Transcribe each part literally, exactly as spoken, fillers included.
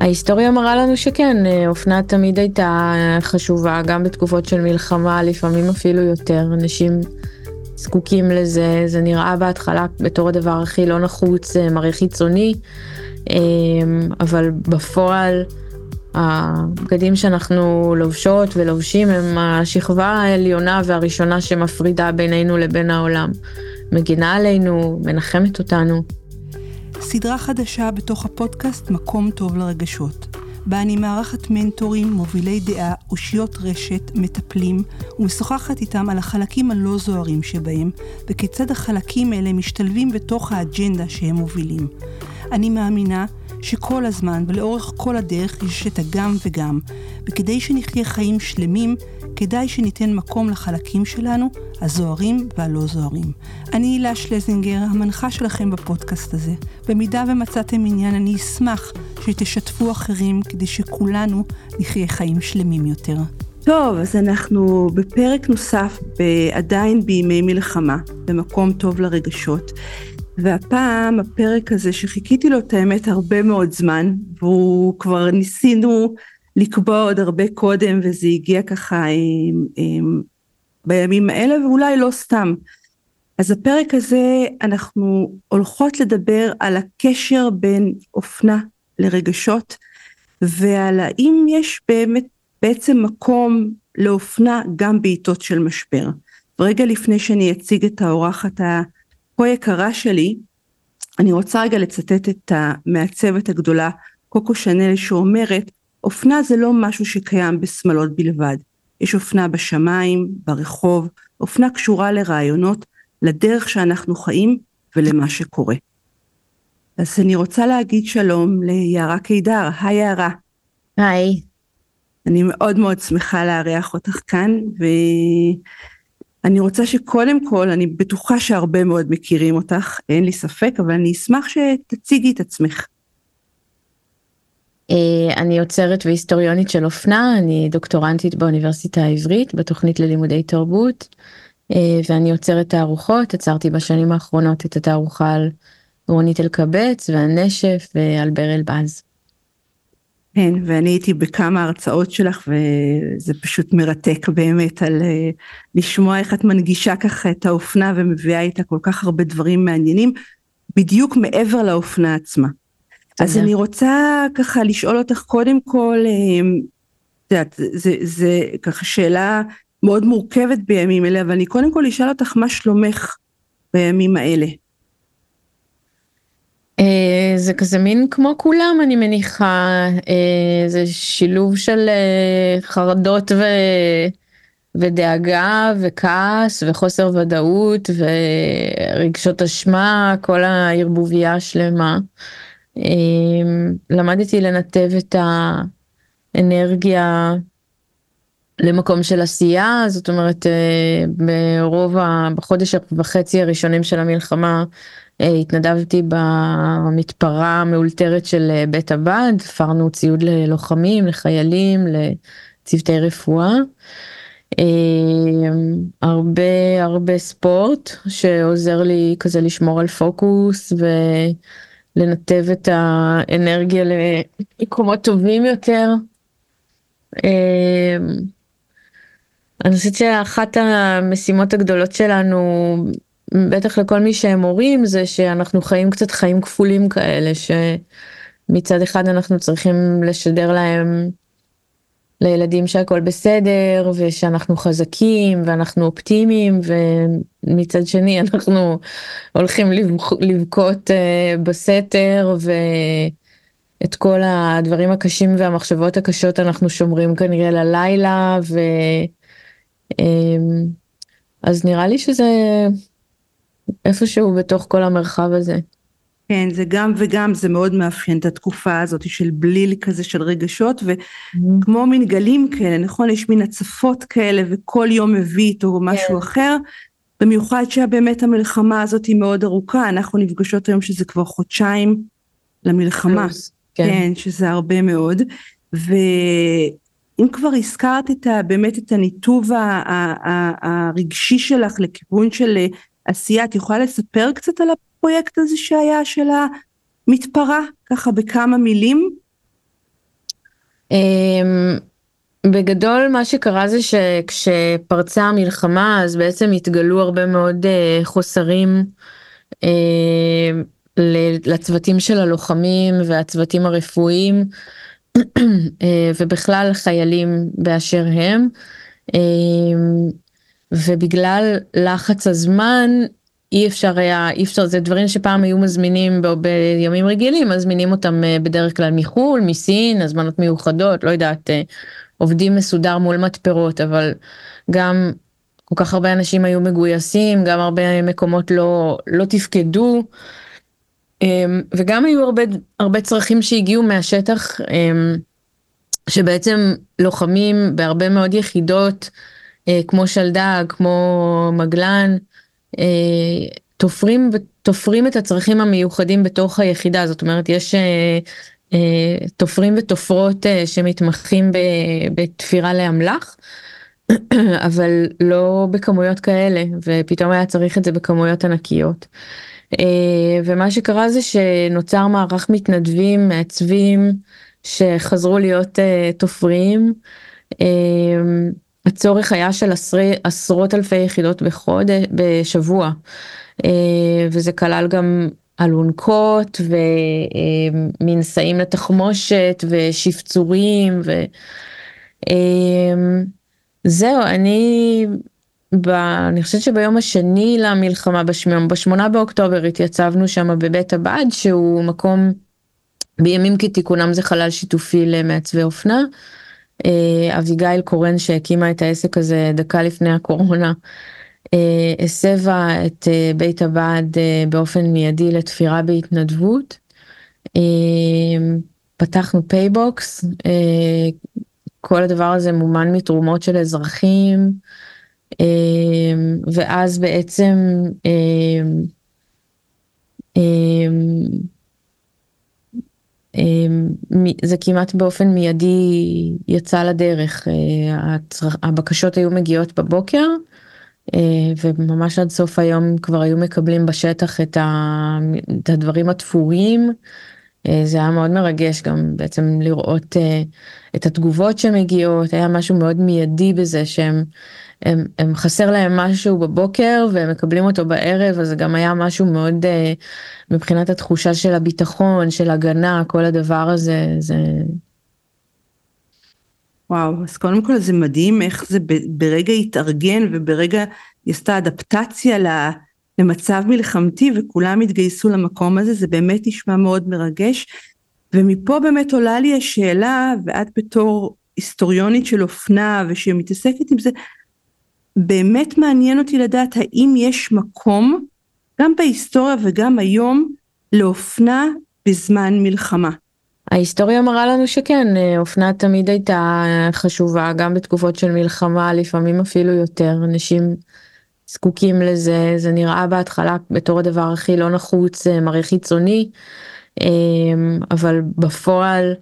ההיסטוריה מראה לנו שכן, אופנה תמיד הייתה חשובה, גם בתקופות של מלחמה, לפעמים אפילו יותר, אנשים זקוקים לזה, זה נראה בהתחלה בתור הדבר הכי לא נחוץ, מראה חיצוני, אבל בפועל הבגדים שאנחנו לובשות ולובשים הם השכבה העליונה והראשונה שמפרידה בינינו לבין העולם, מגינה עלינו, מנחמת אותנו. סדרה חדשה בתוך הפודקאסט מקום טוב לרגשות, בה אני מארחת מנטורים, מובילי דעה, אושיות רשת, מטפלים, ומשוחחת איתם על החלקים הלא זוהרים שבהם, וכיצד החלקים האלה משתלבים בתוך האג'נדה שהם מובילים. אני מאמינה שכל הזמן ולאורך כל הדרך יש את הגם וגם, וכדי שנחיה חיים שלמים, כדאי שניתן מקום לחלקים שלנו, הזוהרים והלא זוהרים. אני אילה שלזינגר, המנחה שלכם בפודקאסט הזה. במידה ומצאתם עניין, אני אשמח שתשתפו אחרים כדי שכולנו נחיה חיים שלמים יותר. טוב, אז אנחנו בפרק נוסף עדיין בימי מלחמה, במקום טוב לרגשות. והפעם הפרק הזה שחיכיתי לו את האמת הרבה מאוד זמן, והוא כבר ניסינו לקבוע עוד הרבה קודם, וזה הגיע ככה הם, הם, בימים האלה, ואולי לא סתם. אז הפרק הזה אנחנו הולכות לדבר על הקשר בין אופנה לרגשות, ועל האם יש באמת בעצם מקום לאופנה גם בעיתות של משבר. ורגע לפני שאני אציג את האורחת ה... כה יקרה שלי, אני רוצה רגע לצטט את המעצבת הגדולה, קוקו שנל, שאומרת, אופנה זה לא משהו שקיים בשמלות בלבד, יש אופנה בשמיים, ברחוב, אופנה קשורה לרעיונות, לדרך שאנחנו חיים ולמה שקורה. אז אני רוצה להגיד שלום ליערה קידר, היי יערה. היי. אני מאוד מאוד שמחה להריח אותך כאן, ו... אני רוצה שקודם כל, אני בטוחה שהרבה מאוד מכירים אותך, אין לי ספק, אבל אני אשמח שתציגי את עצמך. אני יוצרת והיסטוריונית של אופנה, אני דוקטורנטית באוניברסיטה העברית, בתוכנית ללימודי תרבות, ואני יוצרת תערוכות, עצרתי בשנים האחרונות את התערוכה על אורנית אל קבץ והנשף ועל בר אל בז. כן, ואני הייתי בכמה הרצאות שלך, וזה פשוט מרתק באמת על לשמוע איך את מנגישה ככה את האופנה, ומביאה איתה כל כך הרבה דברים מעניינים, בדיוק מעבר לאופנה עצמה. אז אני רוצה ככה לשאול אותך קודם כל, זה ככה שאלה מאוד מורכבת בימים האלה, אבל אני קודם כל אשאל אותך מה שלומך בימים האלה. זה כזה מין כמו כולם, אני מניחה, זה שילוב של חרדות ו... ודאגה וכעס וחוסר ודאות ורגשות אשמה, כל הערבוביה השלמה. למדתי לנתב את האנרגיה למקום של עשייה, זאת אומרת, ברוב ה... בחודש וחצי הראשונים של המלחמה, התנדבתי במתפרה המאולתרת של בית הבד, תפרנו ציוד ללוחמים, לחיילים, לצוותי רפואה. הרבה הרבה ספורט שעוזר לי כזה לשמור על פוקוס ולנתב את האנרגיה למקומות טובים יותר. אני חושבת שאחת המשימות הגדולות שלנו בטח לכל מי שהם הורים, זה שאנחנו חיים קצת חיים כפולים כאלה, שמצד אחד אנחנו צריכים לשדר להם, לילדים שהכל בסדר, ושאנחנו חזקים, ואנחנו אופטימיים, ומצד שני אנחנו הולכים לבכות בסתר, ואת כל הדברים הקשים והמחשבות הקשות אנחנו שומרים כנראה ללילה, ו... אז נראה לי שזה... איפשהו בתוך כל המרחב הזה. כן, זה גם וגם, זה מאוד מאפיין את התקופה הזאת של בליל כזה של רגשות, וכמו מין גלים כאלה, נכון? יש מין הצפות כאלה, וכל יום מביא או משהו אחר, במיוחד שבאמת המלחמה הזאת היא מאוד ארוכה, אנחנו נפגשות היום שזה כבר חודשיים למלחמה, כן, שזה הרבה מאוד, ו... אם כבר הזכרת את ה, באמת את הניתוב הרגשי שלך לכיוון של עשייה, את יכולה לספר קצת על הפרויקט הזה שהיה של המתפרה, ככה בכמה מילים? בגדול מה שקרה זה שכשפרצה המלחמה אז בעצם התגלו הרבה מאוד חוסרים לצוותים של הלוחמים והצוותים הרפואיים ובכלל חיילים באשר הם, ובגלל לחץ הזמן אי אפשר היה, אי אפשר, זה דברים שפעם היו מזמינים בימים רגילים, מזמינים אותם בדרך כלל מחול, מסין, הזמנות מיוחדות, לא יודעת, עובדים מסודר מול מטפרות, אבל גם כל כך הרבה אנשים היו מגויסים, גם הרבה מקומות לא, לא תפקדו, וגם היו הרבה, הרבה צרכים שהגיעו מהשטח, שבעצם לוחמים בהרבה מאוד יחידות, כמו שלדג, כמו מגלן, תופרים, תופרים את הצרכים המיוחדים בתוך היחידה. זאת אומרת, יש תופרים ותופרות שמתמחים בתפירה לאמל"ח, אבל לא בכמויות כאלה, ופתאום היה צריך את זה בכמויות ענקיות. ומה שקרה זה שנוצר מערך מתנדבים, מעצבים, שחזרו להיות תופרים. הצורך היה של עשרי, עשרות אלפי יחידות בחודש, בשבוע, וזה כלל גם אלונקות ומנסאים לתחמושת ושפצורים, וזהו. אני, ב... אני חושבת שביום השני למלחמה, בשמונה באוקטובר, התייצבנו שם בבית הבד, שהוא מקום, בימים כתיקונם זה חלל שיתופי למעצבי אופנה, אביגיל קורן שהקימה את העסק הזה דקה לפני הקורונה, הסבה את בית הבד באופן מיידי לתפירה בהתנדבות. פתחנו פייבוקס, כל הדבר הזה מומן מתרומות של אזרחים, ואז בעצם זה כמעט באופן מיידי יצא לדרך. הבקשות היו מגיעות בבוקר, וממש עד סוף היום כבר היו מקבלים בשטח את הדברים התפורים. זה היה מאוד מרגש גם בעצם לראות את התגובות שמגיעות. היה משהו מאוד מיידי בזה שהם הם, הם חסר להם משהו בבוקר והם מקבלים אותו בערב, אז גם היה משהו מאוד, מבחינת התחושה של הביטחון, של הגנה, כל הדבר הזה, זה... וואו, אז קודם כל זה מדהים איך זה ברגע התארגן וברגע יסתה אדפטציה למצב מלחמתי וכולם התגייסו למקום הזה, זה באמת נשמע מאוד מרגש. ומפה באמת עולה לי השאלה, ואת בתור היסטוריונית של אופנה ושמתעסקת עם זה, באמת מעניין אותי לדעת האם יש מקום, גם בהיסטוריה וגם היום, לאופנה בזמן מלחמה. ההיסטוריה מראה לנו שכן, אופנה תמיד הייתה חשובה, גם בתקופות של מלחמה, לפעמים אפילו יותר, אנשים זקוקים לזה, זה נראה בהתחלה בתור הדבר הכי לא נחוץ, מראה חיצוני, אבל בפועל,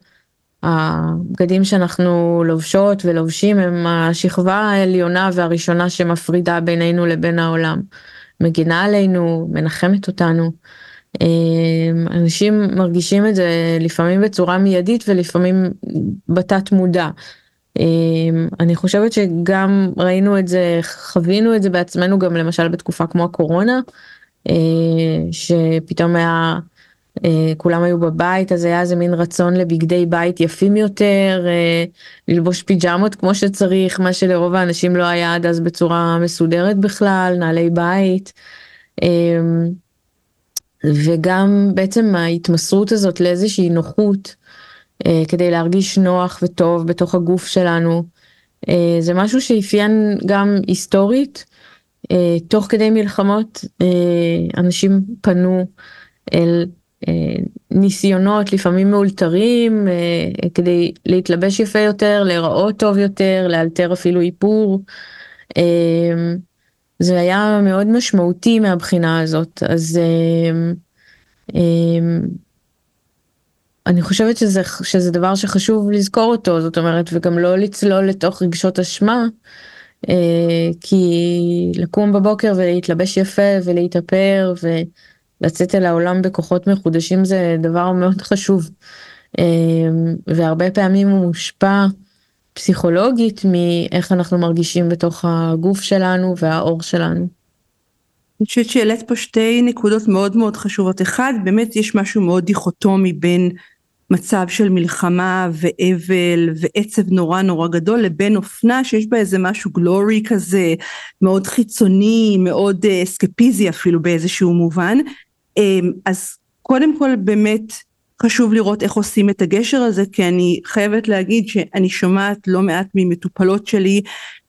הבגדים שאנחנו לובשות ולובשים הם השכבה העליונה והראשונה שמפרידה בינינו לבין העולם, מגינה עלינו, מנחמת אותנו. אנשים מרגישים את זה לפעמים בצורה מיידית ולפעמים בתת מודע. אני חושבת שגם ראינו את זה, חווינו את זה בעצמנו, גם למשל בתקופה כמו הקורונה, שפתאום היה כולם היו בבית, אז היה איזה מין רצון לבגדי בית יפים יותר, ללבוש פיג'מות כמו שצריך, מה שלרוב האנשים לא היה עד אז בצורה מסודרת בכלל, נעלי בית. וגם בעצם ההתמסרות הזאת לאיזושהי נוחות, כדי להרגיש נוח וטוב בתוך הגוף שלנו, זה משהו שאפיין גם היסטורית, תוך כדי מלחמות, אנשים פנו אל ניסיונות לפעמים מאולתרים כדי להתלבש יפה יותר, להיראות טוב יותר, לאלתר אפילו איפור. זה היה מאוד משמעותי מהבחינה הזאת. אז אני חושבת שזה, שזה דבר שחשוב לזכור אותו, זאת אומרת, וגם לא לצלול לתוך רגשות אשמה, כי לקום בבוקר ולהתלבש יפה ולהתאפר ו... לצאת אל העולם בכוחות מחודשים זה דבר מאוד חשוב, והרבה פעמים הוא מושפע פסיכולוגית מאיך אנחנו מרגישים בתוך הגוף שלנו והאור שלנו. אני חושבת שהעלית פה שתי נקודות מאוד מאוד חשובות. אחד, באמת יש משהו מאוד דיכוטומי בין מצב של מלחמה ואבל ועצב נורא נורא גדול, לבין אופנה שיש בה איזה משהו גלורי כזה, מאוד חיצוני, מאוד אסקפיזי אפילו באיזשהו מובן. אז קודם כל באמת חשוב לראות איך עושים את הגשר הזה, כי אני חייבת להגיד שאני שומעת לא מעט ממטופלות שלי,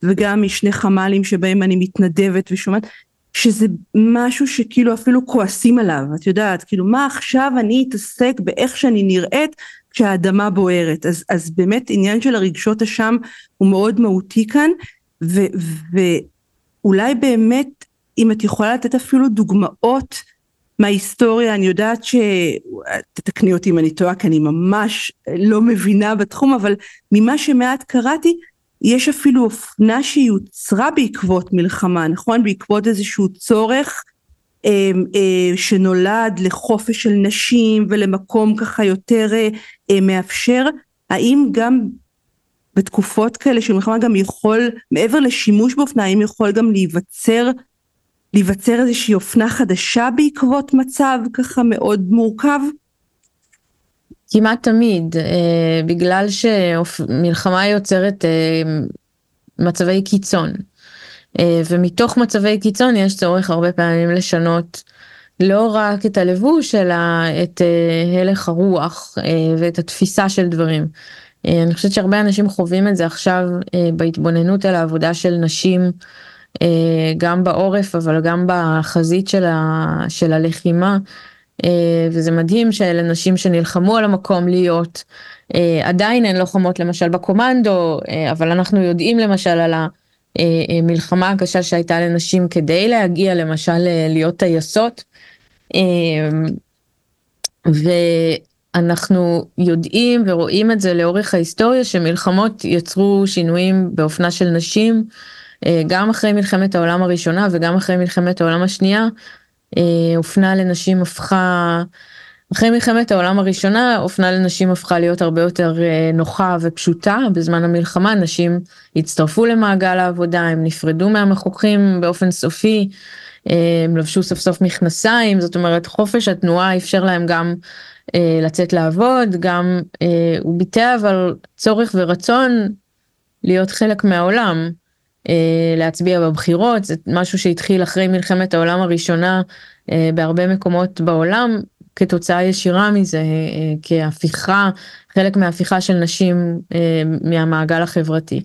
וגם משני חמלים שבהם אני מתנדבת ושומעת, שזה משהו שכאילו אפילו כועסים עליו, את יודעת, כאילו מה עכשיו אני אתעסק באיך שאני נראית כשהאדמה בוערת, אז, אז באמת עניין של הרגשות השם הוא מאוד מהותי כאן, ו, ואולי באמת אם את יכולה לתת אפילו דוגמאות מההיסטוריה, אני יודעת ש... תתקני אותי אם אני טועה, כי אני ממש לא מבינה בתחום, אבל ממה שמעט קראתי, יש אפילו אופנה שיוצרה בעקבות מלחמה, נכון? בעקבות איזשהו צורך אה, אה, שנולד לחופש של נשים ולמקום ככה יותר אה, מאפשר. האם גם בתקופות כאלה של מלחמה גם יכול, מעבר לשימוש באופנה, האם יכול גם להיווצר, להיווצר איזושהי אופנה חדשה בעקבות מצב ככה מאוד מורכב? כמעט תמיד, אה, בגלל שמלחמה יוצרת אה, מצבי קיצון, אה, ומתוך מצבי קיצון יש צורך הרבה פעמים לשנות לא רק את הלבוש, אלא את אה, הלך הרוח אה, ואת התפיסה של דברים. אה, אני חושבת שהרבה אנשים חווים את זה עכשיו אה, בהתבוננות על העבודה של נשים, אה, גם בעורף, אבל גם בחזית של, ה, של הלחימה, וזה מדהים שאלה נשים שנלחמו על המקום להיות, עדיין הן לוחמות למשל בקומנדו, אבל אנחנו יודעים למשל על המלחמה הקשה שהייתה לנשים כדי להגיע למשל להיות טייסות, ואנחנו יודעים ורואים את זה לאורך ההיסטוריה שמלחמות יצרו שינויים באופנה של נשים, גם אחרי מלחמת העולם הראשונה וגם אחרי מלחמת העולם השנייה. אופנה לנשים הפכה, אחרי מלחמת העולם הראשונה, אופנה לנשים הפכה להיות הרבה יותר נוחה ופשוטה. בזמן המלחמה נשים הצטרפו למעגל העבודה, הם נפרדו מהמחוכים באופן סופי, הם לבשו סוף סוף מכנסיים, זאת אומרת חופש התנועה אפשר להם גם לצאת לעבוד, גם הוא ביטא אבל צורך ורצון להיות חלק מהעולם. להצביע בבחירות, זה משהו שהתחיל אחרי מלחמת העולם הראשונה בהרבה מקומות בעולם, כתוצאה ישירה מזה, כהפיכה, חלק מההפיכה של נשים מהמעגל החברתי.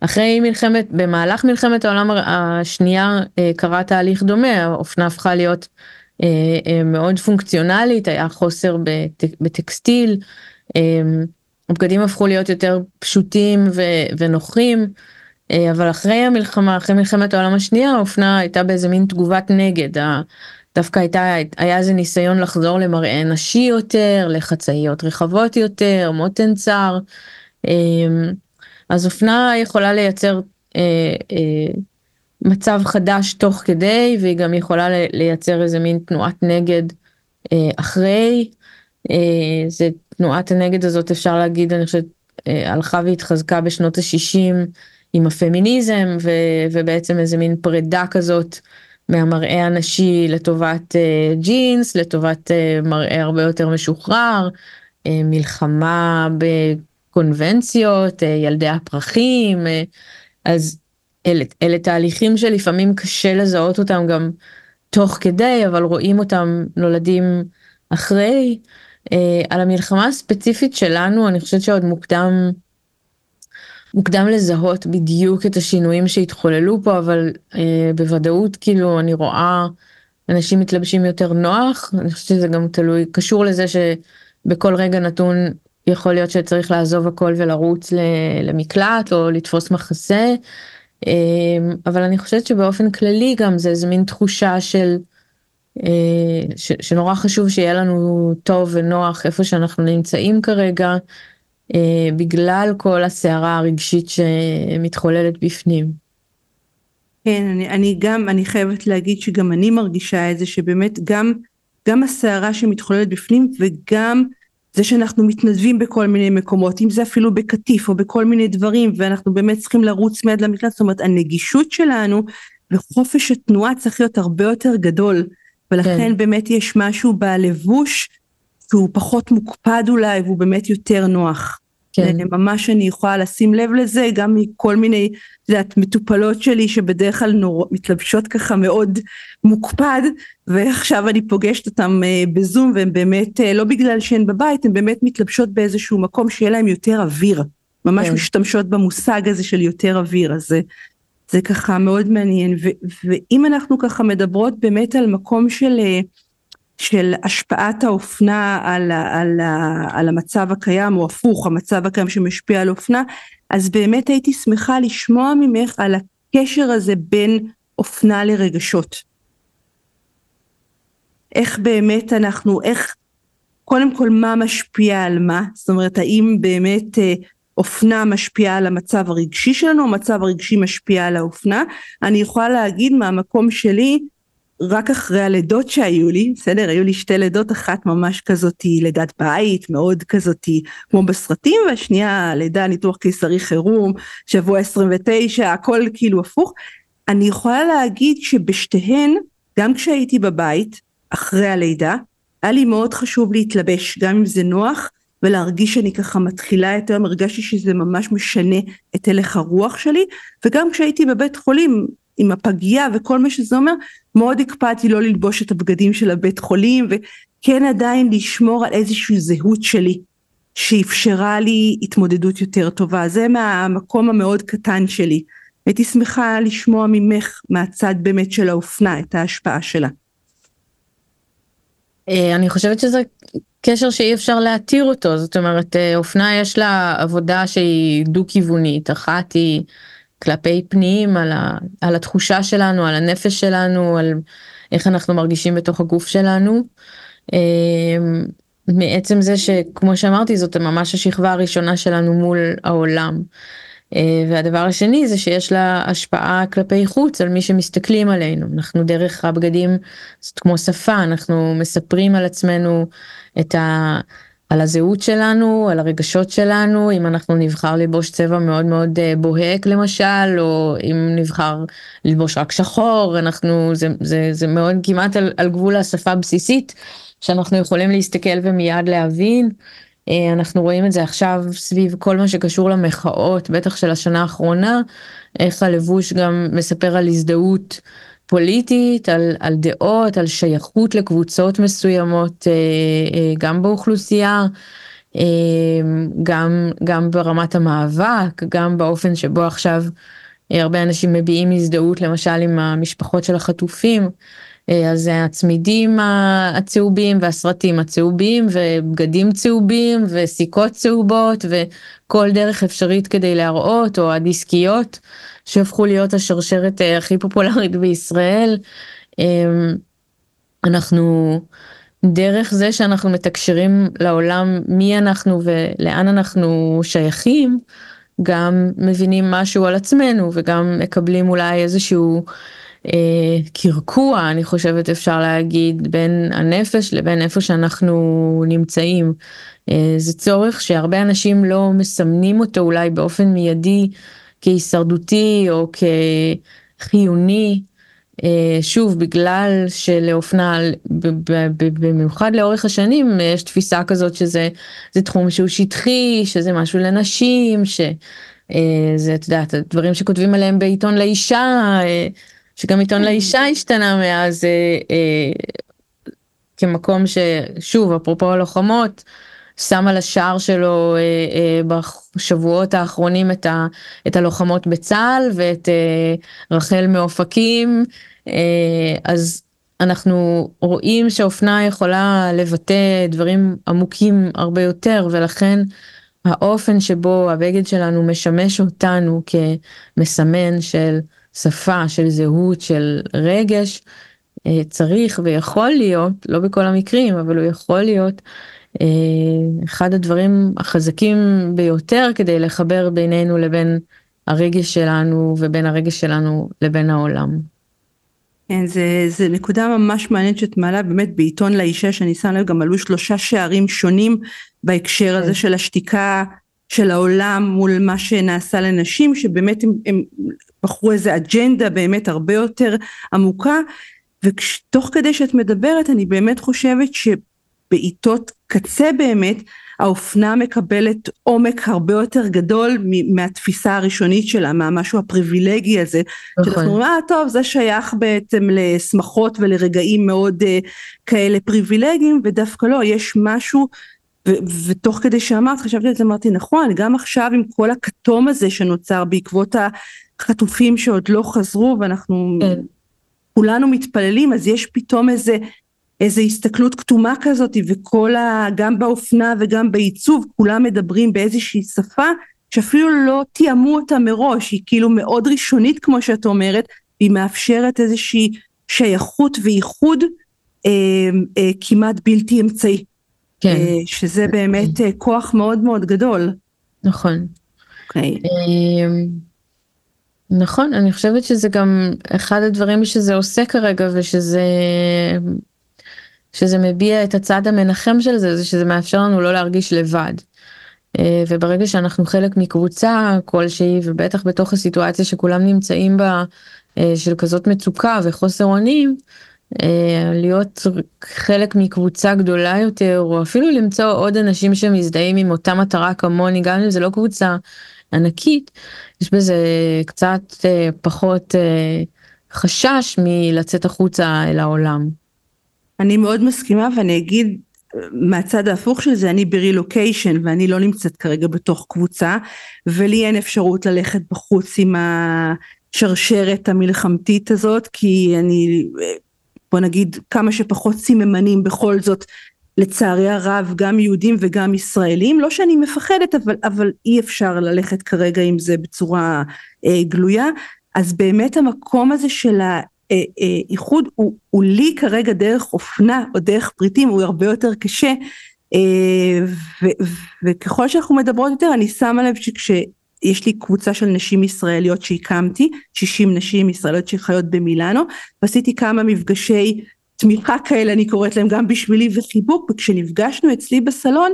אחרי מלחמת, במהלך מלחמת העולם השנייה קרה תהליך דומה, האופנה הפכה להיות מאוד פונקציונלית, היה חוסר בטקסטיל, הבגדים הפכו להיות יותר פשוטים ונוחים, אבל אחרי המלחמה, אחרי מלחמת העולם השנייה, האופנה הייתה באיזה מין תגובת נגד, דווקא הייתה, היה איזה ניסיון לחזור למראה נשי יותר, לחצאיות רחבות יותר, מותן צר, אז אופנה יכולה לייצר מצב חדש תוך כדי, והיא גם יכולה לייצר איזה מין תנועת נגד אחרי, זה תנועת הנגד הזאת אפשר להגיד, אני חושבת, הלכה והתחזקה בשנות ה-שישים, עם הפמיניזם, ו, ובעצם איזה מין פרידה כזאת מהמראה הנשי לטובת uh, ג'ינס, לטובת uh, מראה הרבה יותר משוחרר, uh, מלחמה בקונבנציות, uh, ילדי הפרחים, uh, אז אלה, אלה תהליכים שלפעמים קשה לזהות אותם גם תוך כדי, אבל רואים אותם נולדים אחרי. Uh, על המלחמה הספציפית שלנו, אני חושבת שעוד מוקדם, מוקדם לזהות בדיוק את השינויים שהתחוללו פה, אבל אה, בוודאות כאילו אני רואה אנשים מתלבשים יותר נוח, אני חושבת שזה גם תלוי, קשור לזה שבכל רגע נתון יכול להיות שצריך לעזוב הכל ולרוץ למקלט או לתפוס מחסה, אה, אבל אני חושבת שבאופן כללי גם זה איזה מין תחושה של, אה, ש, שנורא חשוב שיהיה לנו טוב ונוח איפה שאנחנו נמצאים כרגע, בגלל כל הסערה הרגשית שמתחוללת בפנים. כן, אני, אני גם, אני חייבת להגיד שגם אני מרגישה את זה, שבאמת גם, גם הסערה שמתחוללת בפנים, וגם זה שאנחנו מתנדבים בכל מיני מקומות, אם זה אפילו בקטיף או בכל מיני דברים, ואנחנו באמת צריכים לרוץ מיד למקלט, זאת אומרת הנגישות שלנו וחופש התנועה צריך להיות הרבה יותר גדול, ולכן כן. באמת יש משהו בלבוש שהוא פחות מוקפד אולי, והוא באמת יותר נוח. כן. ממש אני יכולה לשים לב לזה, גם מכל מיני, זאת, מטופלות שלי שבדרך כלל נור... מתלבשות ככה מאוד מוקפד, ועכשיו אני פוגשת אותם אה, בזום, והם באמת, אה, לא בגלל שהן בבית, הן באמת מתלבשות באיזשהו מקום שיהיה להם יותר אוויר, ממש כן. משתמשות במושג הזה של יותר אוויר, אז זה, זה ככה מאוד מעניין, ו- ואם אנחנו ככה מדברות באמת על מקום של... אה, של השפעת האופנה על, על, על המצב הקיים, או הפוך, המצב הקיים שמשפיע על אופנה, אז באמת הייתי שמחה לשמוע ממך על הקשר הזה בין אופנה לרגשות. איך באמת אנחנו, איך, קודם כל מה משפיע על מה? זאת אומרת, האם באמת אופנה משפיעה על המצב הרגשי שלנו, או המצב הרגשי משפיע על האופנה? אני יכולה להגיד מהמקום שלי, רק אחרי הלידות שהיו לי, בסדר, היו לי שתי לידות, אחת ממש כזאת לידת בית, מאוד כזאת כמו בסרטים, והשנייה לידה ניתוח קיסרי חירום, שבוע עשרים ותשע, הכל כאילו הפוך. אני יכולה להגיד שבשתיהן, גם כשהייתי בבית, אחרי הלידה, היה לי מאוד חשוב להתלבש, גם אם זה נוח, ולהרגיש שאני ככה מתחילה יותר, הרגשתי שזה ממש משנה את הלך הרוח שלי, וגם כשהייתי בבית חולים, עם הפגיעה וכל מה שזה אומר, מאוד הקפדתי לא ללבוש את הבגדים של הבית חולים, וכן עדיין לשמור על איזושהי זהות שלי, שאפשרה לי התמודדות יותר טובה, זה מהמקום המאוד קטן שלי, הייתי שמחה לשמוע ממך, מהצד באמת של האופנה, את ההשפעה שלה. אני חושבת שזה קשר שאי אפשר להתיר אותו, זאת אומרת, אופנה יש לה עבודה שהיא דו-כיוונית, אחת היא, כלפי פנים, על, ה, על התחושה שלנו, על הנפש שלנו, על איך אנחנו מרגישים בתוך הגוף שלנו. מעצם זה שכמו שאמרתי, זאת ממש השכבה הראשונה שלנו מול העולם. והדבר השני זה שיש לה השפעה כלפי חוץ, על מי שמסתכלים עלינו. אנחנו דרך הבגדים, זאת כמו שפה, אנחנו מספרים על עצמנו את ה... על הזהות שלנו, על הרגשות שלנו, אם אנחנו נבחר ללבוש צבע מאוד מאוד בוהק למשל, או אם נבחר ללבוש רק שחור, אנחנו, זה, זה, זה מאוד כמעט על, על גבול השפה הבסיסית, שאנחנו יכולים להסתכל ומיד להבין, אנחנו רואים את זה עכשיו סביב כל מה שקשור למחאות, בטח של השנה האחרונה, איך הלבוש גם מספר על הזדהות פוליטית, על, על דעות, על שייכות לקבוצות מסוימות, גם באוכלוסייה, גם, גם ברמת המאבק, גם באופן שבו עכשיו הרבה אנשים מביעים הזדהות, למשל עם המשפחות של החטופים, אז הצמידים הצהובים והסרטים הצהובים, ובגדים צהובים וסיכות צהובות, וכל דרך אפשרית כדי להראות, או הדיסקיות, שהפכו להיות השרשרת הכי פופולרית בישראל. אנחנו, דרך זה שאנחנו מתקשרים לעולם מי אנחנו ולאן אנחנו שייכים, גם מבינים משהו על עצמנו, וגם מקבלים אולי איזשהו קרקוע, אני חושבת אפשר להגיד, בין הנפש לבין איפה שאנחנו נמצאים. זה צורך שהרבה אנשים לא מסמנים אותו אולי באופן מיידי, כהישרדותי או כחיוני, שוב, בגלל שלאופנה, במיוחד לאורך השנים, יש תפיסה כזאת שזה זה תחום שהוא שטחי, שזה משהו לנשים, שזה, אתה יודעת, הדברים שכותבים עליהם בעיתון לאישה, שגם עיתון לאישה השתנה מאז, כמקום ששוב, אפרופו הלוחמות, שם על השער שלו אה, אה, בשבועות האחרונים את, ה, את הלוחמות בצהל ואת אה, רחל מאופקים, אה, אז אנחנו רואים שאופנה יכולה לבטא דברים עמוקים הרבה יותר, ולכן האופן שבו הבגד שלנו משמש אותנו כמסמן של שפה, של זהות, של רגש, אה, צריך ויכול להיות, לא בכל המקרים, אבל הוא יכול להיות, אחד הדברים החזקים ביותר כדי לחבר בינינו לבין הרגש שלנו, ובין הרגש שלנו לבין העולם. כן, זה, זה נקודה ממש מעניינת שאת מעלה, באמת בעיתון לאישה שאני שם לב, גם עלו שלושה שערים שונים בהקשר הזה של השתיקה של העולם מול מה שנעשה לנשים, שבאמת הם, הם בחרו איזה אג'נדה באמת הרבה יותר עמוקה, ותוך כדי שאת מדברת אני באמת חושבת שבעיתות קצה באמת, האופנה מקבלת עומק הרבה יותר גדול מהתפיסה הראשונית שלה, מהמשהו הפריבילגי הזה, שאנחנו אומרים, אה טוב, זה שייך בעצם לשמחות ולרגעים מאוד כאלה פריבילגיים, ודווקא לא, יש משהו, ותוך כדי שאמרת, חשבתי על זה, אמרתי, נכון, גם עכשיו עם כל הכתום הזה שנוצר בעקבות החטופים שעוד לא חזרו, ואנחנו כולנו מתפללים, אז יש פתאום איזה... איזו הסתכלות כתומה כזאת, וכל ה... גם באופנה וגם בעיצוב, כולם מדברים באיזושהי שפה, שאפילו לא תיאמו אותה מראש, היא כאילו מאוד ראשונית, כמו שאת אומרת, היא מאפשרת איזושהי שייכות וייחוד, אה, אה, כמעט בלתי אמצעי. כן. אה, שזה באמת אה, כוח מאוד מאוד גדול. נכון. אוקיי. אה... נכון, אני חושבת שזה גם אחד הדברים שזה עושה כרגע, ושזה... שזה מביע את הצד המנחם של זה, זה שזה מאפשר לנו לא להרגיש לבד. וברגע שאנחנו חלק מקבוצה כלשהי, ובטח בתוך הסיטואציה שכולם נמצאים בה, של כזאת מצוקה וחוסר אונים, להיות חלק מקבוצה גדולה יותר, או אפילו למצוא עוד אנשים שמזדהים עם אותה מטרה כמוני, גם אם זה לא קבוצה ענקית, יש בזה קצת פחות חשש מלצאת החוצה אל העולם. אני מאוד מסכימה, ואני אגיד מהצד ההפוך של זה, אני ברילוקיישן, ואני לא נמצאת כרגע בתוך קבוצה, ולי אין אפשרות ללכת בחוץ עם השרשרת המלחמתית הזאת, כי אני, בוא נגיד, כמה שפחות סיממנים בכל זאת, לצערי הרב, גם יהודים וגם ישראלים, לא שאני מפחדת, אבל, אבל אי אפשר ללכת כרגע עם זה בצורה אה, גלויה, אז באמת המקום הזה של ה... איחוד הוא, הוא לי כרגע דרך אופנה או דרך פריטים הוא הרבה יותר קשה, ו, וככל שאנחנו מדברות יותר אני שמה לב שכשיש לי קבוצה של נשים ישראליות שהקמתי, שישים נשים ישראליות שחיות במילאנו, ועשיתי כמה מפגשי תמיכה כאלה, אני קוראת להם גם בשבילי וחיבוק, וכשנפגשנו אצלי בסלון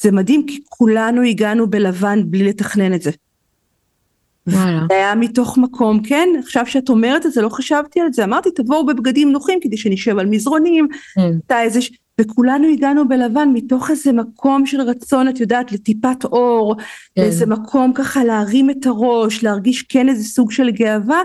זה מדהים כי כולנו הגענו בלבן בלי לתכנן את זה. זה היה מתוך מקום, כן, עכשיו שאת אומרת את זה, לא חשבתי על זה, אמרתי תבואו בבגדים נוחים, כדי שנשב על מזרונים, וכולנו הגענו בלבן, מתוך איזה מקום של רצון, את יודעת, לטיפת אור, איזה מקום ככה להרים את הראש, להרגיש כן איזה סוג של גאווה,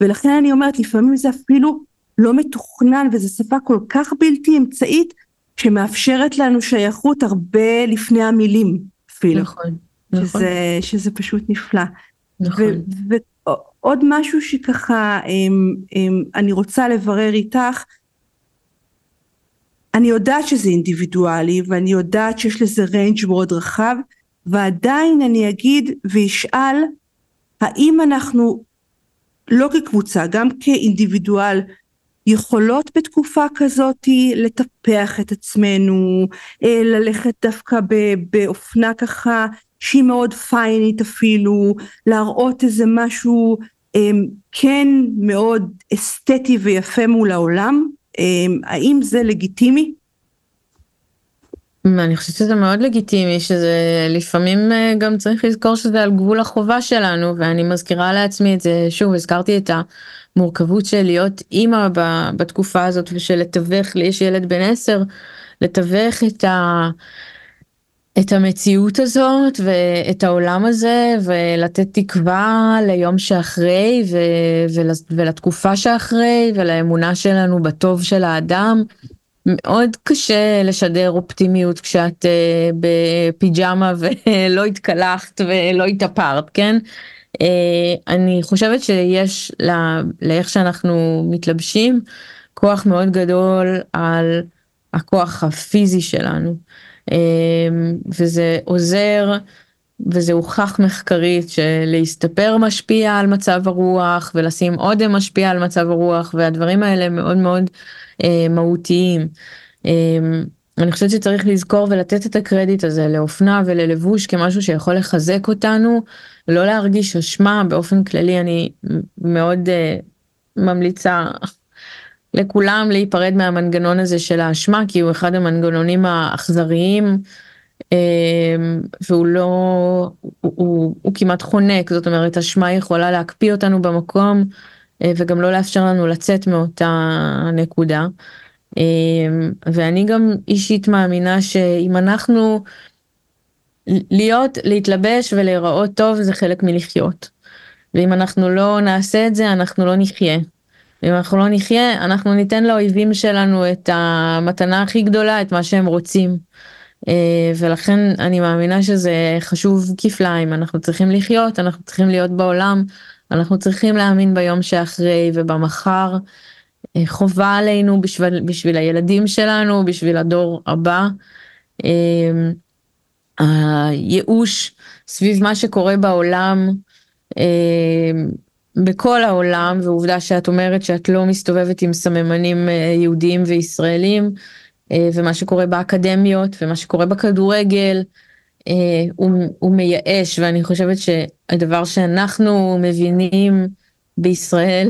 ולכן אני אומרת, לפעמים זה אפילו לא מתוכנן, וזו שפה כל כך בלתי אמצעית, שמאפשרת לנו שייכות הרבה לפני המילים, אפילו, שזה פשוט נפלא. ועוד משהו שככה אני רוצה לברר איתך, אני יודעת שזה אינדיבידואלי ואני יודעת שיש לזה ריינג' מאוד רחב, ועדיין אני אגיד וישאל, האם אנחנו לא כקבוצה גם כאינדיבידואל יכולות בתקופה כזאת לטפח את עצמנו, ללכת דווקא באופנה ככה שהיא מאוד פיינית אפילו, להראות איזה משהו כן מאוד אסתטי ויפה מול העולם, האם זה לגיטימי? אני חושבת שזה מאוד לגיטימי, שזה לפעמים גם צריך לזכור שזה על גבול החובה שלנו, ואני מזכירה לעצמי את זה, שוב, הזכרתי את המורכבות של להיות אימא בתקופה הזאת, ושל לתווך, לי יש ילד בן עשר, לתווך את ה... את המציאות הזאת ואת העולם הזה, ולתת תקווה ליום שאחרי ו- ול- ולתקופה שאחרי ולאמונה שלנו בטוב של האדם. מאוד קשה לשדר אופטימיות כשאת uh, בפיג'מה ולא התקלחת ולא התאפרת, כן? Uh, אני חושבת שיש לה, לאיך שאנחנו מתלבשים כוח מאוד גדול על הכוח הפיזי שלנו. וזה עוזר, וזה הוכח מחקרית שלהסתפר משפיע על מצב הרוח, ולשים עודם משפיע על מצב הרוח, והדברים האלה מאוד מאוד אה, מהותיים. אה, אני חושבת שצריך לזכור ולתת את הקרדיט הזה לאופנה וללבוש כמשהו שיכול לחזק אותנו, לא להרגיש אשמה באופן כללי. אני מאוד אה, ממליצה לכולם להיפרד מהמנגנון הזה של האשמה, כי הוא אחד המנגנונים האכזריים, והוא לא, הוא, הוא, הוא כמעט חונק, זאת אומרת, אשמה יכולה להקפיא אותנו במקום, וגם לא לאפשר לנו לצאת מאותה נקודה. ואני גם אישית מאמינה שאם אנחנו להיות, להתלבש ולהיראות טוב, זה חלק מלחיות. ואם אנחנו לא נעשה את זה, אנחנו לא נחיה. ואם אנחנו לא נחיה, אנחנו ניתן לאויבים שלנו את המתנה הכי גדולה, את מה שהם רוצים. ולכן אני מאמינה שזה חשוב כפליים. אנחנו צריכים לחיות, אנחנו צריכים להיות בעולם, אנחנו צריכים להאמין ביום שאחרי ובמחר. חובה עלינו בשביל, בשביל הילדים שלנו, בשביל הדור הבא. הייאוש סביב מה שקורה בעולם, בכל העולם, ועובדה שאת אומרת שאת לא מסתובבת עם סממנים יהודיים וישראלים, ומה שקורה באקדמיות, ומה שקורה בכדורגל, הוא, הוא מייאש, ואני חושבת שהדבר שאנחנו מבינים בישראל,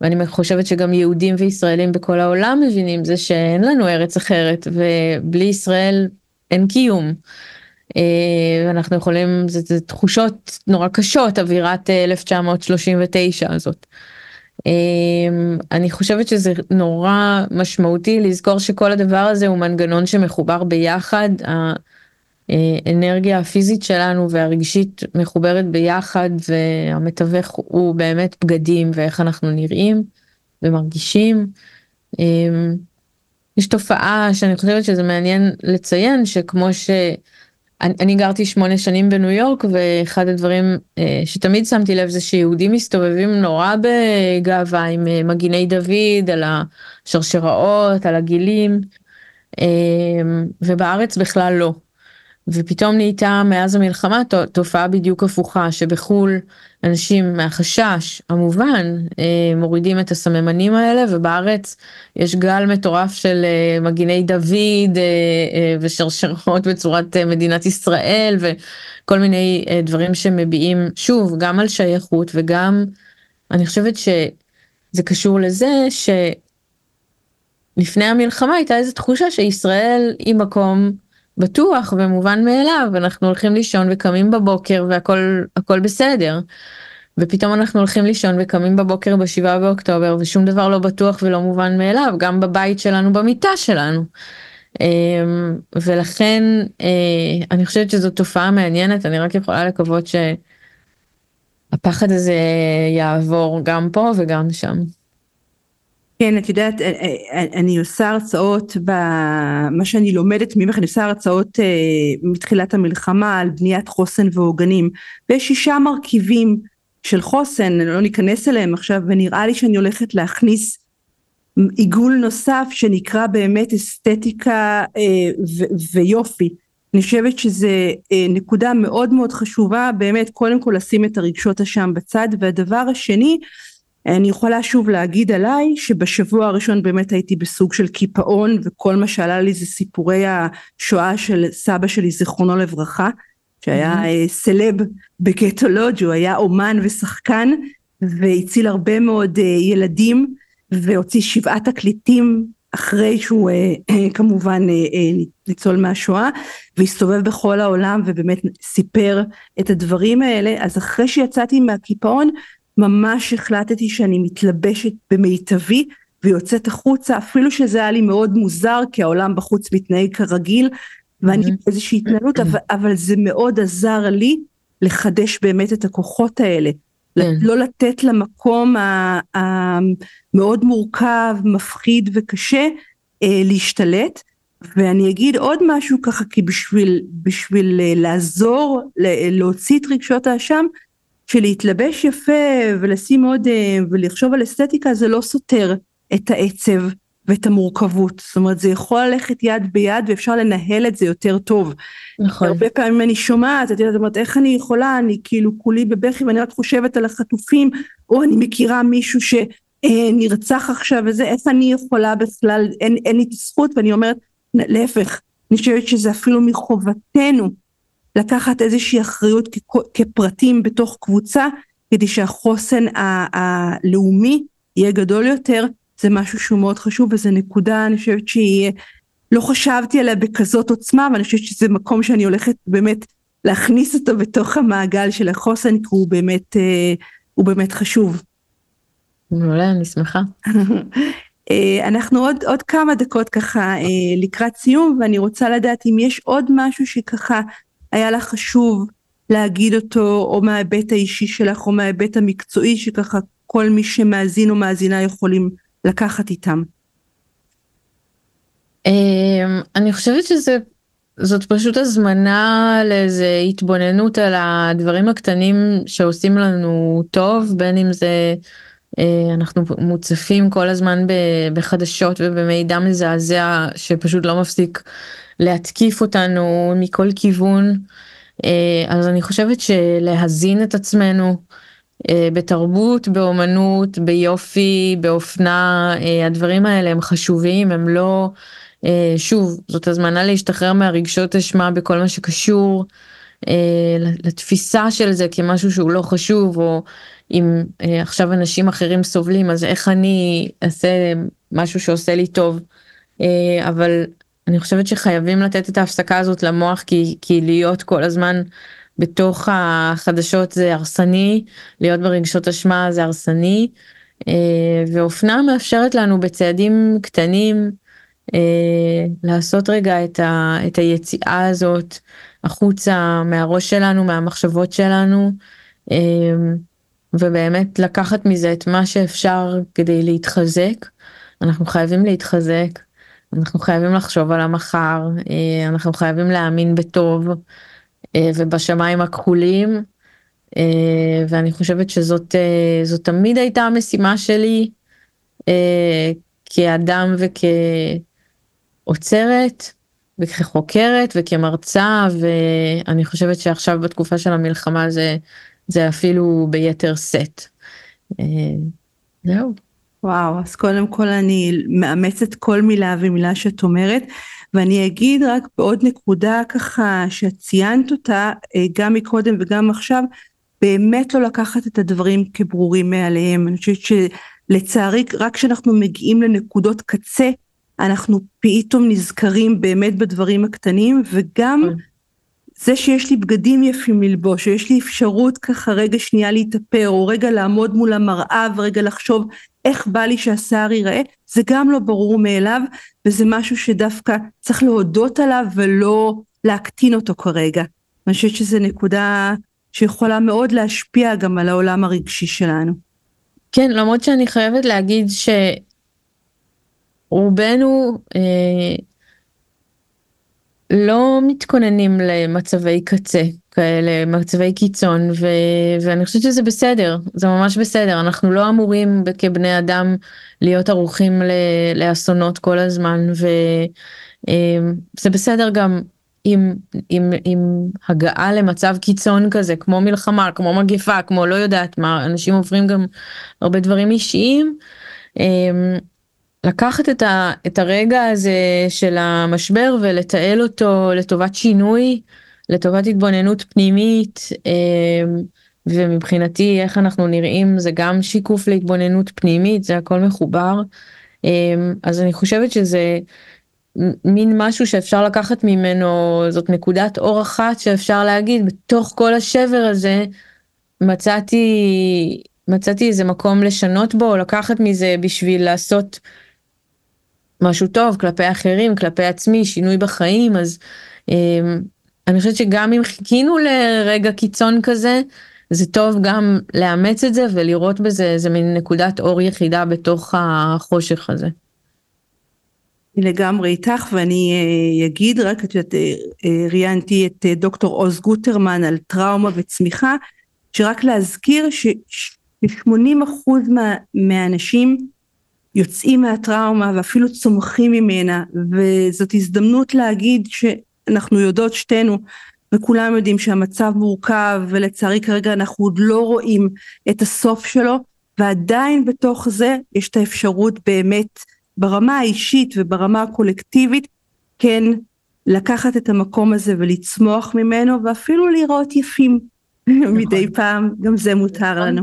ואני חושבת שגם יהודים וישראלים בכל העולם מבינים, זה שאין לנו ארץ אחרת, ובלי ישראל אין קיום. ואנחנו יכולים, זה, זה תחושות נורא קשות, אווירת אלף תשע מאות שלושים ותשע הזאת. אני חושבת שזה נורא משמעותי לזכור שכל הדבר הזה הוא מנגנון שמחובר ביחד, האנרגיה הפיזית שלנו והרגשית מחוברת ביחד, והמתווך הוא באמת בגדים ואיך אנחנו נראים ומרגישים. יש תופעה שאני חושבת שזה מעניין לציין, שכמו ש... אני, אני גרתי שמונה שנים בניו יורק, ואחד הדברים שתמיד שמתי לב זה שיהודים מסתובבים נורא בגאווה עם מגיני דוד, על השרשראות, על הגילים, ובארץ בכלל לא. ופתאום נהייתה מאז המלחמה תופעה בדיוק הפוכה, שבחול אנשים מהחשש המובן מורידים את הסממנים האלה, ובארץ יש גל מטורף של מגיני דוד ושרשרות בצורת מדינת ישראל, וכל מיני דברים שמביעים שוב גם על שייכות, וגם אני חושבת שזה קשור לזה שלפני המלחמה הייתה איזו תחושה שישראל היא מקום בטוח ומובן מאליו, אנחנו הולכים לישון וקמים בבוקר והכל הכל בסדר, ופתאום אנחנו הולכים לישון וקמים בבוקר בשבעה באוקטובר ושום דבר לא בטוח ולא מובן מאליו, גם בבית שלנו, במיטה שלנו. ולכן אני חושבת שזו תופעה מעניינת, אני רק יכולה לקוות שהפחד הזה יעבור גם פה וגם שם. כן, את יודעת, אני עושה הרצאות, במה שאני לומדת ממך, אני עושה הרצאות מתחילת המלחמה על בניית חוסן ועוגנים, ויש שישה מרכיבים של חוסן, לא ניכנס אליהם עכשיו, ונראה לי שאני הולכת להכניס עיגול נוסף שנקרא באמת אסתטיקה ו- ויופי. אני חושבת שזה נקודה מאוד מאוד חשובה, באמת קודם כל לשים את הרגשות השם בצד, והדבר השני, אני יכולה שוב להגיד עליי שבשבוע הראשון באמת הייתי בסוג של קיפאון, וכל מה שעלה לי זה סיפורי השואה של סבא שלי זכרונו לברכה, שהיה mm-hmm. סלב בגטו לודג', הוא היה אומן ושחקן, והציל הרבה מאוד ילדים, והוציא שבעה תקליטים אחרי שהוא כמובן ניצול מהשואה, והסתובב בכל העולם ובאמת סיפר את הדברים האלה. אז אחרי שיצאתי מהקיפאון, ממש החלטתי שאני מתלבשת במיטבי ויוצאת החוצה, אפילו שזה היה לי מאוד מוזר, כי העולם בחוץ מתנהג כרגיל, ואני באיזושהי התנהלות, אבל, אבל זה מאוד עזר לי לחדש באמת את הכוחות האלה, לא לתת למקום המאוד מורכב, מפחיד וקשה, להשתלט. ואני אגיד עוד משהו ככה, כי בשביל, בשביל לעזור, להוציא את רגשות האשם, שלהתלבש יפה ולשים עוד ולחשוב על אסתטיקה, זה לא סותר את העצב ואת המורכבות, זאת אומרת זה יכול ללכת יד ביד ואפשר לנהל את זה יותר טוב. נכון. הרבה פעמים אני שומעת, זאת אומרת איך אני יכולה, אני כאילו כולי בבכי ואני רק חושבת על החטופים, או אני מכירה מישהו שנרצח עכשיו וזה, איך אני יכולה בכלל, אין, אין לי זכות, ואני אומרת להפך, אני חושבת שזה אפילו מחובתנו, לקחת איזושהי אחריות כפרטים בתוך קבוצה, כדי שהחוסן הלאומי יהיה גדול יותר. זה משהו שהוא מאוד חשוב, וזה נקודה, אני חושבת שהיא, לא חשבתי עליה בכזאת עוצמה, אבל אני חושבת שזה מקום שאני הולכת באמת להכניס אותו בתוך המעגל של החוסן, כי הוא באמת, הוא באמת חשוב. מעולה, אני שמחה. אנחנו עוד, עוד כמה דקות ככה לקראת סיום, ואני רוצה לדעת אם יש עוד משהו שככה היה לך חשוב להגיד אותו, או מההיבט האישי שלך, או מההיבט המקצועי, שככה כל מי שמאזין או מאזינה יכולים לקחת איתם. אני חושבת שזאת פשוט הזמנה לאיזה התבוננות על הדברים הקטנים שעושים לנו טוב, בין אם זה... אנחנו מוצפים כל הזמן בחדשות ובמידע מזעזע שפשוט לא מפסיק להתקיף אותנו מכל כיוון, אז אני חושבת שלהזין את עצמנו בתרבות, באומנות, ביופי, באופנה, הדברים האלה הם חשובים, הם לא, שוב, זאת הזמנה להשתחרר מהרגשות אשמה בכל מה שקשור לתפיסה של זה כמשהו שהוא לא חשוב, או אם עכשיו אנשים אחרים סובלים, אז איך אני אעשה משהו שעושה לי טוב, אבל אני חושבת שחייבים לתת את ההפסקה הזאת למוח, כי, כי להיות כל הזמן בתוך החדשות זה הרסני, להיות ברגשות אשמה זה הרסני, ואופנה מאפשרת לנו בצעדים קטנים, לעשות רגע את, ה, את היציאה הזאת, החוצה מהראש שלנו, מהמחשבות שלנו, ובאמת לקחת מזה את מה שאפשר כדי להתחזק. אנחנו חייבים להתחזק, אנחנו חייבים לחשוב על המחר, אנחנו חייבים להאמין בטוב ובשמיים הכחולים, ואני חושבת שזאת זאת תמיד הייתה המשימה שלי כאדם וכעוצרת וכחוקרת וכמרצה, ואני חושבת שעכשיו בתקופה של המלחמה זה זה אפילו ביתר סט. זהו. וואו, אז קודם כל אני מאמצת כל מילה ומילה שאת אומרת, ואני אגיד רק בעוד נקודה ככה שציינת אותה, גם מקודם וגם עכשיו, באמת לא לקחת את הדברים כברורים מעליהם. אני חושבת שלצערי, רק כשאנחנו מגיעים לנקודות קצה, אנחנו פתאום נזכרים באמת בדברים הקטנים, וגם... זה שיש לי בגדים יפים ללבוש, שיש לי אפשרות ככה רגע שנייה להתאפר, או רגע לעמוד מול המראה, ורגע לחשוב איך בא לי שהשיער ייראה, זה גם לא ברור מאליו, וזה משהו שדווקא צריך להודות עליו, ולא להקטין אותו כרגע. אני חושבת שזו נקודה שיכולה מאוד להשפיע גם על העולם הרגשי שלנו. כן, למרות שאני חייבת להגיד שרובנו... אה... לא מתכוננים למצבי קצה, כאלה, מצבי קיצון, ו... ואני חושבת שזה בסדר, זה ממש בסדר, אנחנו לא אמורים כבני אדם להיות ערוכים ל... לאסונות כל הזמן, וזה בסדר גם עם, עם, עם הגעה למצב קיצון כזה, כמו מלחמה, כמו מגפה, כמו לא יודעת מה, אנשים עוברים גם הרבה דברים אישיים, לקחת את, ה, את הרגע הזה של המשבר ולתעל אותו לטובת שינוי, לטובת התבוננות פנימית, ומבחינתי איך אנחנו נראים זה גם שיקוף להתבוננות פנימית, זה הכל מחובר, אז אני חושבת שזה מין משהו שאפשר לקחת ממנו, זאת נקודת אור אחת שאפשר להגיד, בתוך כל השבר הזה מצאתי... מצאתי איזה מקום לשנות בו, או לקחת מזה בשביל לעשות משהו טוב, כלפי אחרים, כלפי עצמי, שינוי בחיים, אז אה, אני חושבת שגם אם חיכינו לרגע קיצון כזה, זה טוב גם לאמץ את זה, ולראות בזה איזה מין נקודת אור יחידה בתוך החושך הזה. לגמרי איתך, ואני אגיד רק, את יודעת, ראיינתי את דוקטור עוז גוטרמן על טראומה וצמיחה, שרק להזכיר ש-שמונים אחוז מה, מהאנשים יוצאים מהטראומה ואפילו צומחים ממנה, וזאת הזדמנות להגיד שאנחנו יודעות שתינו, וכולם יודעים שהמצב מורכב, ולצערי כרגע אנחנו עוד לא רואים את הסוף שלו, ועדיין בתוך זה יש את האפשרות באמת ברמה האישית וברמה הקולקטיבית, כן לקחת את המקום הזה ולצמוח ממנו, ואפילו לראות יפים. מדי פעם, גם זה מותר לנו.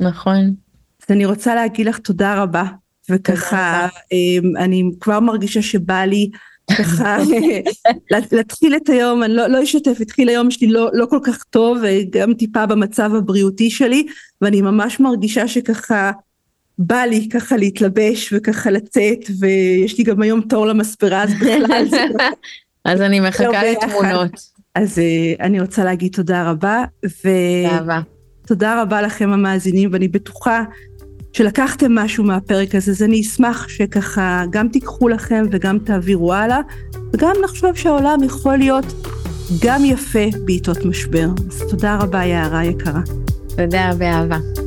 נכון. אז אני רוצה להגיד לך תודה רבה. וככה אני כבר מרגישה שבא לי ככה להתחיל את היום, אני לא אשתף, התחיל היום שלי לא כל כך טוב, וגם טיפה במצב הבריאותי שלי, ואני ממש מרגישה שככה בא לי ככה להתלבש וככה לצאת, ויש לי גם היום תור למספרה, אז בכלל זה ככה. אז אני מחכה לתמונות. אז אני רוצה להגיד תודה רבה, ותודה רבה לכם המאזינים, ואני בטוחה שלקחתם משהו מהפרק הזה, אז אני אשמח שככה גם תיקחו לכם וגם תעבירו הלאה, וגם נחשוב שהעולם יכול להיות גם יפה בעתות משבר. אז תודה רבה יערה יקרה. תודה, באהבה.